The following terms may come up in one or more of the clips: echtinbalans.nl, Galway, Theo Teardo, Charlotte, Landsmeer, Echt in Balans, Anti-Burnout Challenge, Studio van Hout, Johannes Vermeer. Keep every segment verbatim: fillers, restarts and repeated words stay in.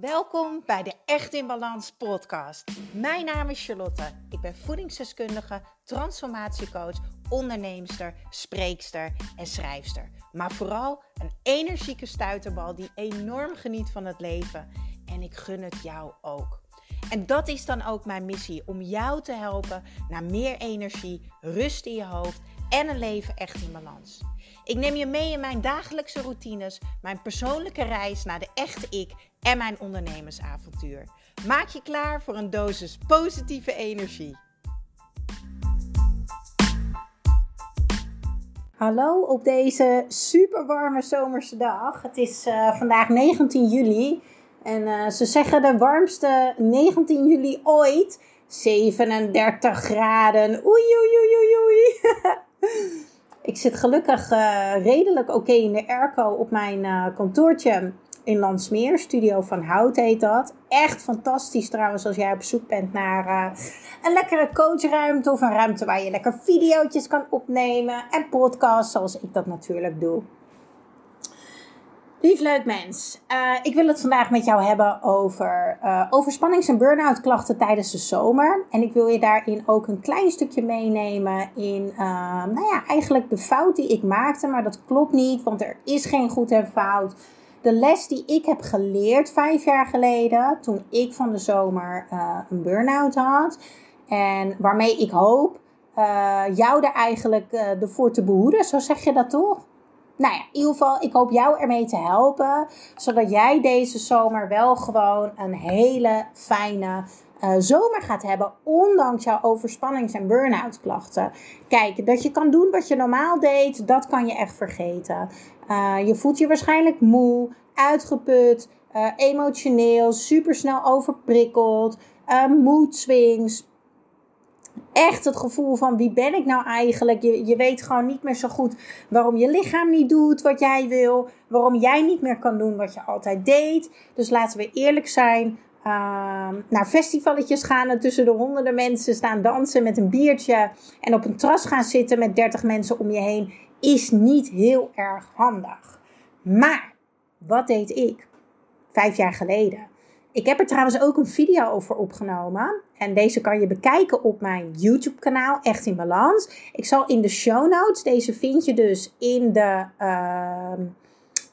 Welkom bij de Echt in Balans podcast. Mijn naam is Charlotte. Ik ben voedingsdeskundige, transformatiecoach, onderneemster, spreekster en schrijfster. Maar vooral een energieke stuiterbal die enorm geniet van het leven. En ik gun het jou ook. En dat is dan ook mijn missie, om jou te helpen naar meer energie, rust in je hoofd en een leven echt in balans. Ik neem je mee in mijn dagelijkse routines, mijn persoonlijke reis naar de echte ik en mijn ondernemersavontuur. Maak je klaar voor een dosis positieve energie. Hallo op deze super warme zomerse dag. Het is uh, vandaag negentien juli. En uh, ze zeggen de warmste negentien juli ooit. zevenendertig graden. Oei, oei, oei, oei. Ik zit gelukkig uh, redelijk oké okay in de airco op mijn uh, kantoortje in Landsmeer. Studio van Hout heet dat. Echt fantastisch trouwens als jij op zoek bent naar uh, een lekkere coachruimte. Of een ruimte waar je lekker video's kan opnemen. En podcasts zoals ik dat natuurlijk doe. Lief leuk mens, uh, ik wil het vandaag met jou hebben over uh, overspannings- en burn-out klachten tijdens de zomer. En ik wil je daarin ook een klein stukje meenemen in, uh, nou ja, eigenlijk de fout die ik maakte. Maar dat klopt niet, want er is geen goed en fout. De les die ik heb geleerd vijf jaar geleden, toen ik van de zomer uh, een burn-out had. En waarmee ik hoop uh, jou er eigenlijk uh, ervoor te behoeden, zo zeg je dat toch? Nou ja, in ieder geval, ik hoop jou ermee te helpen, zodat jij deze zomer wel gewoon een hele fijne uh, zomer gaat hebben, ondanks jouw overspannings- en burn-out klachten. Kijk, dat je kan doen wat je normaal deed, dat kan je echt vergeten. Uh, je voelt je waarschijnlijk moe, uitgeput, uh, emotioneel, supersnel overprikkeld, uh, mood swings. Echt het gevoel van wie ben ik nou eigenlijk? Je, je weet gewoon niet meer zo goed waarom je lichaam niet doet wat jij wil. Waarom jij niet meer kan doen wat je altijd deed. Dus laten we eerlijk zijn. Uh, naar festivaletjes gaan en tussen de honderden mensen staan dansen met een biertje. En op een terras gaan zitten met dertig mensen om je heen. Is niet heel erg handig. Maar wat deed ik? Vijf jaar geleden. Ik heb er trouwens ook een video over opgenomen. En deze kan je bekijken op mijn YouTube-kanaal, Echt in Balans. Ik zal in de show notes, deze vind je dus in de, uh,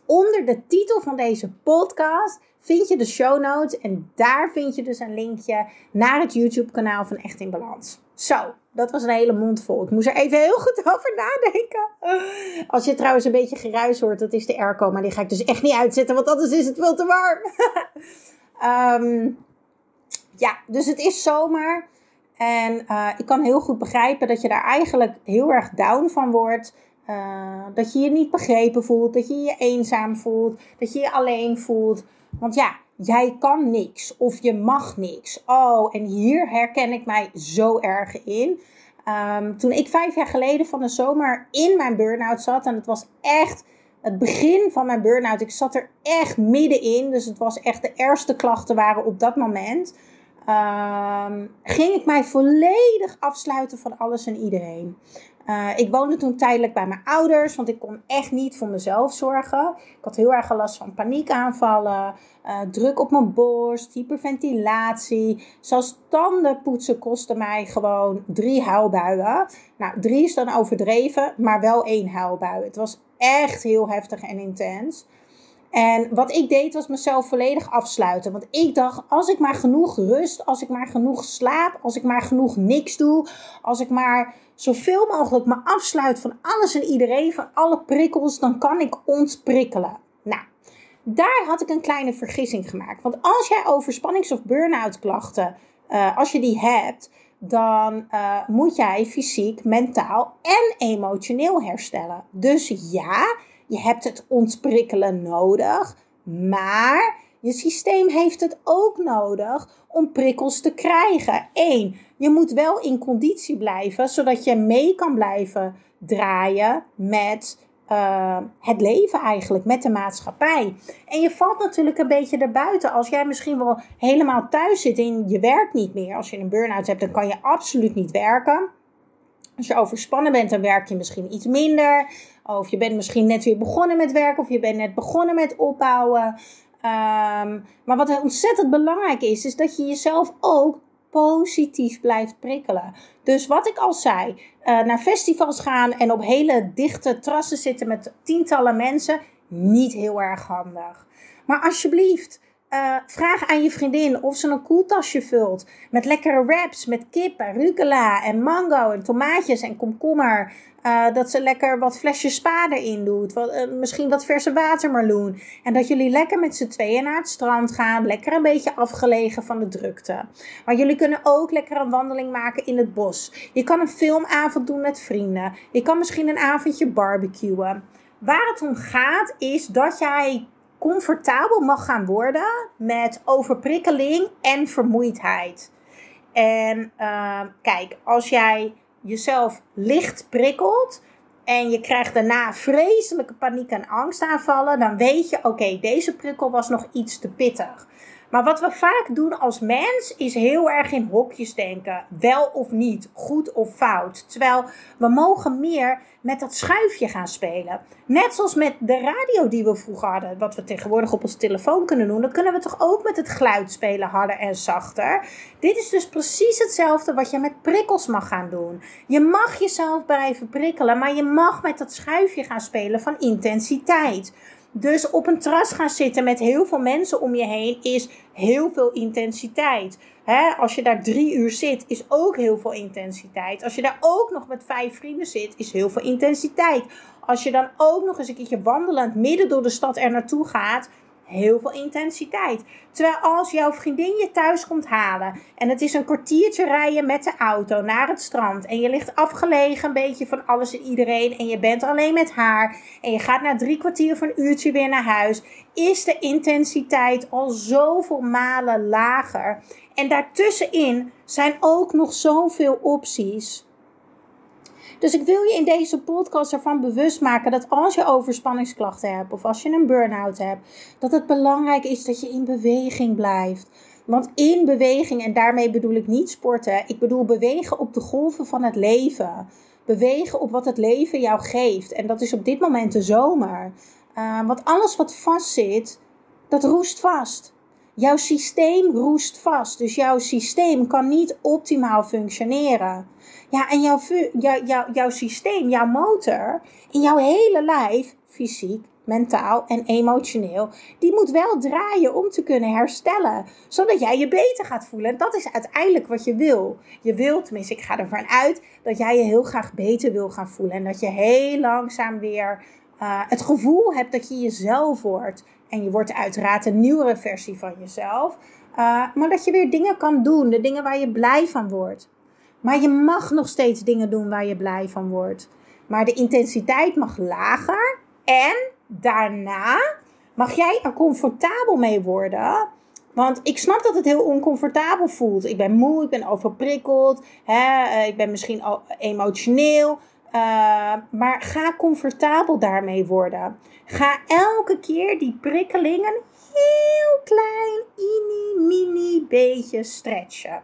onder de titel van deze podcast, vind je de show notes. En daar vind je dus een linkje naar het YouTube-kanaal van Echt in Balans. Zo, dat was een hele mond vol. Ik moest er even heel goed over nadenken. Als je trouwens een beetje geruis hoort, dat is de airco. Maar die ga ik dus echt niet uitzetten, want anders is het veel te warm. Um, ja, dus het is zomer en uh, ik kan heel goed begrijpen dat je daar eigenlijk heel erg down van wordt. Uh, dat je je niet begrepen voelt, dat je je eenzaam voelt, dat je je alleen voelt. Want ja, jij kan niks of je mag niks. Oh, en hier herken ik mij zo erg in. Um, toen ik vijf jaar geleden van de zomer in mijn burn-out zat en het was echt... Het begin van mijn burn-out, ik zat er echt middenin. Dus het was echt de ergste klachten waren op dat moment. Um, ging ik mij volledig afsluiten van alles en iedereen. Uh, ik woonde toen tijdelijk bij mijn ouders, want ik kon echt niet voor mezelf zorgen. Ik had heel erg last van paniekaanvallen, uh, druk op mijn borst, hyperventilatie. Zelfs tanden poetsen kostte mij gewoon drie huilbuien. Nou, drie is dan overdreven, maar wel één huilbui. Het was echt heel heftig en intens. En wat ik deed was mezelf volledig afsluiten. Want ik dacht, als ik maar genoeg rust, als ik maar genoeg slaap, als ik maar genoeg niks doe. Als ik maar zoveel mogelijk me afsluit van alles en iedereen, van alle prikkels, dan kan ik ontprikkelen. Nou, daar had ik een kleine vergissing gemaakt. Want als jij overspannings- of burn-out klachten, uh, als je die hebt, dan uh, moet jij fysiek, mentaal en emotioneel herstellen. Dus ja... Je hebt het ontprikkelen nodig, maar je systeem heeft het ook nodig om prikkels te krijgen. Eén, je moet wel in conditie blijven, zodat je mee kan blijven draaien met uh, het leven eigenlijk, met de maatschappij. En je valt natuurlijk een beetje erbuiten. Als jij misschien wel helemaal thuis zit en je werkt niet meer. Als je een burn-out hebt, dan kan je absoluut niet werken. Als je overspannen bent, dan werk je misschien iets minder. Of je bent misschien net weer begonnen met werken. Of je bent net begonnen met opbouwen. Um, maar wat ontzettend belangrijk is, is dat je jezelf ook positief blijft prikkelen. Dus wat ik al zei, uh, naar festivals gaan en op hele dichte terrassen zitten met tientallen mensen, niet heel erg handig. Maar alsjeblieft, uh, vraag aan je vriendin of ze een koeltasje vult met lekkere wraps, met kip en rucola en mango en tomaatjes en komkommer. Uh, dat ze lekker wat flesjes spa erin doet, wat, uh, misschien wat verse watermeloen. En dat jullie lekker met z'n tweeën naar het strand gaan, lekker een beetje afgelegen van de drukte. Maar jullie kunnen ook lekker een wandeling maken in het bos. Je kan een filmavond doen met vrienden. Je kan misschien een avondje barbecuen. Waar het om gaat is dat jij comfortabel mag gaan worden met overprikkeling en vermoeidheid. En uh, kijk, als jij jezelf licht prikkelt en je krijgt daarna vreselijke paniek en angstaanvallen, dan weet je, oké, okay, deze prikkel was nog iets te pittig. Maar wat we vaak doen als mens is heel erg in hokjes denken. Wel of niet, goed of fout. Terwijl we mogen meer met dat schuifje gaan spelen. Net zoals met de radio die we vroeger hadden. Wat we tegenwoordig op ons telefoon kunnen doen. Dan kunnen we toch ook met het geluid spelen harder en zachter. Dit is dus precies hetzelfde wat je met prikkels mag gaan doen. Je mag jezelf blijven prikkelen. Maar je mag met dat schuifje gaan spelen van intensiteit. Dus op een terras gaan zitten met heel veel mensen om je heen is heel veel intensiteit. He, als je daar drie uur zit is ook heel veel intensiteit. Als je daar ook nog met vijf vrienden zit is heel veel intensiteit. Als je dan ook nog eens een keertje wandelend midden door de stad er naartoe gaat, heel veel intensiteit. Terwijl als jouw vriendin je thuis komt halen en het is een kwartiertje rijden met de auto naar het strand en je ligt afgelegen een beetje van alles en iedereen en je bent alleen met haar en je gaat na drie kwartier of een uurtje weer naar huis, is de intensiteit al zoveel malen lager. En daartussenin zijn ook nog zoveel opties. Dus ik wil je in deze podcast ervan bewust maken dat als je overspanningsklachten hebt of als je een burn-out hebt, dat het belangrijk is dat je in beweging blijft. Want in beweging, en daarmee bedoel ik niet sporten, ik bedoel bewegen op de golven van het leven. Bewegen op wat het leven jou geeft. En dat is op dit moment de zomer. Uh, want alles wat vastzit, dat roest vast. Jouw systeem roest vast, dus jouw systeem kan niet optimaal functioneren. Ja, en jouw, fu- jou, jou, jouw systeem, jouw motor, in jouw hele lijf, fysiek, mentaal en emotioneel, die moet wel draaien om te kunnen herstellen, zodat jij je beter gaat voelen. En dat is uiteindelijk wat je wil. Je wilt, tenminste, ik ga ervan uit, dat jij je heel graag beter wil gaan voelen. En dat je heel langzaam weer uh, het gevoel hebt dat je jezelf wordt. En je wordt uiteraard een nieuwere versie van jezelf. Uh, maar dat je weer dingen kan doen. De dingen waar je blij van wordt. Maar je mag nog steeds dingen doen waar je blij van wordt. Maar de intensiteit mag lager. En daarna mag jij er comfortabel mee worden. Want ik snap dat het heel oncomfortabel voelt. Ik ben moe, ik ben overprikkeld. Hè, ik ben misschien emotioneel. Uh, maar ga comfortabel daarmee worden. Ga elke keer die prikkelingen heel klein, mini, mini beetje stretchen.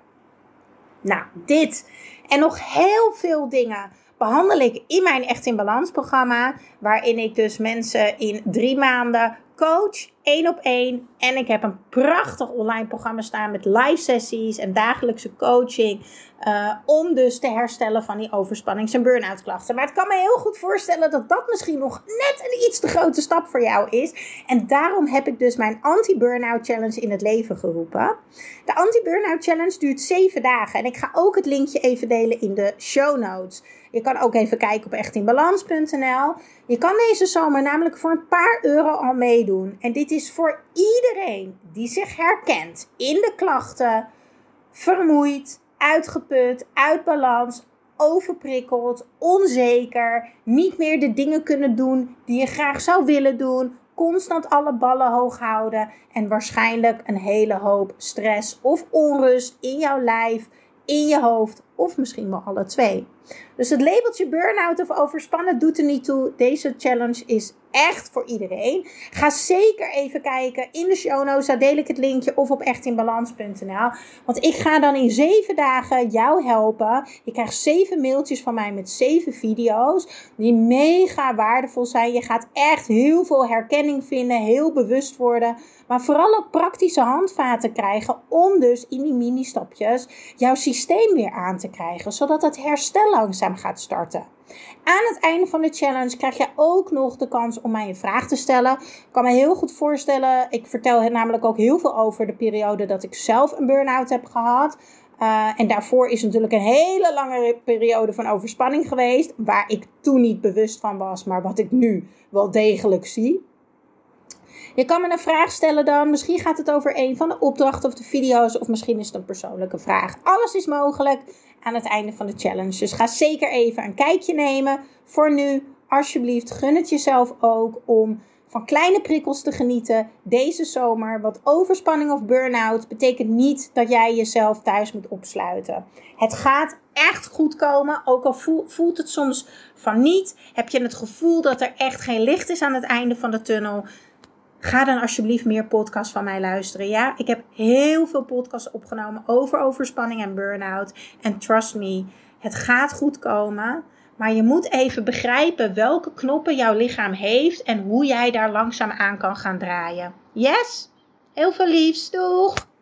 Nou, dit en nog heel veel dingen behandel ik in mijn Echt in Balans programma. Waarin ik dus mensen in drie maanden coach, één op één. En ik heb een prachtig online programma staan met live sessies en dagelijkse coaching. Uh, om dus te herstellen van die overspannings- en burn-out klachten. Maar ik kan me heel goed voorstellen dat dat misschien nog net een iets te grote stap voor jou is. En daarom heb ik dus mijn Anti-Burnout Challenge in het leven geroepen. De Anti-Burnout Challenge duurt zeven dagen. En ik ga ook het linkje even delen in de show notes. Je kan ook even kijken op echt in balans punt n l. Je kan deze zomer namelijk voor een paar euro al meedoen. En dit is voor iedereen die zich herkent in de klachten, vermoeid, uitgeput, uit balans, overprikkeld, onzeker, niet meer de dingen kunnen doen die je graag zou willen doen, constant alle ballen hoog houden en waarschijnlijk een hele hoop stress of onrust in jouw lijf, in je hoofd of misschien wel alle twee. Dus het labeltje burn-out of overspannen doet er niet toe. Deze challenge is echt voor iedereen. Ga zeker even kijken. In de show notes, daar deel ik het linkje. Of op echt in balans punt n l. Want ik ga dan in zeven dagen jou helpen. Je krijgt zeven mailtjes van mij met zeven video's. Die mega waardevol zijn. Je gaat echt heel veel herkenning vinden. Heel bewust worden. Maar vooral ook praktische handvaten krijgen. Om dus in die mini-stapjes jouw systeem weer aan te krijgen. Zodat het herstel langzaam gaat starten. Aan het einde van de challenge krijg je ook nog de kans om mij een vraag te stellen. Ik kan me heel goed voorstellen, ik vertel namelijk ook heel veel over de periode dat ik zelf een burn-out heb gehad. Uh, en daarvoor is natuurlijk een hele lange periode van overspanning geweest, waar ik toen niet bewust van was, maar wat ik nu wel degelijk zie. Je kan me een vraag stellen dan. Misschien gaat het over een van de opdrachten of de video's. Of misschien is het een persoonlijke vraag. Alles is mogelijk aan het einde van de challenge. Dus ga zeker even een kijkje nemen. Voor nu, alsjeblieft, gun het jezelf ook om van kleine prikkels te genieten deze zomer. Want overspanning of burn-out betekent niet dat jij jezelf thuis moet opsluiten. Het gaat echt goed komen, ook al voelt het soms van niet. Heb je het gevoel dat er echt geen licht is aan het einde van de tunnel? Ga dan alsjeblieft meer podcasts van mij luisteren. Ja, ik heb heel veel podcasts opgenomen over overspanning en burn-out. En trust me, het gaat goed komen. Maar je moet even begrijpen welke knoppen jouw lichaam heeft en hoe jij daar langzaam aan kan gaan draaien. Yes? Heel veel liefs. Doeg!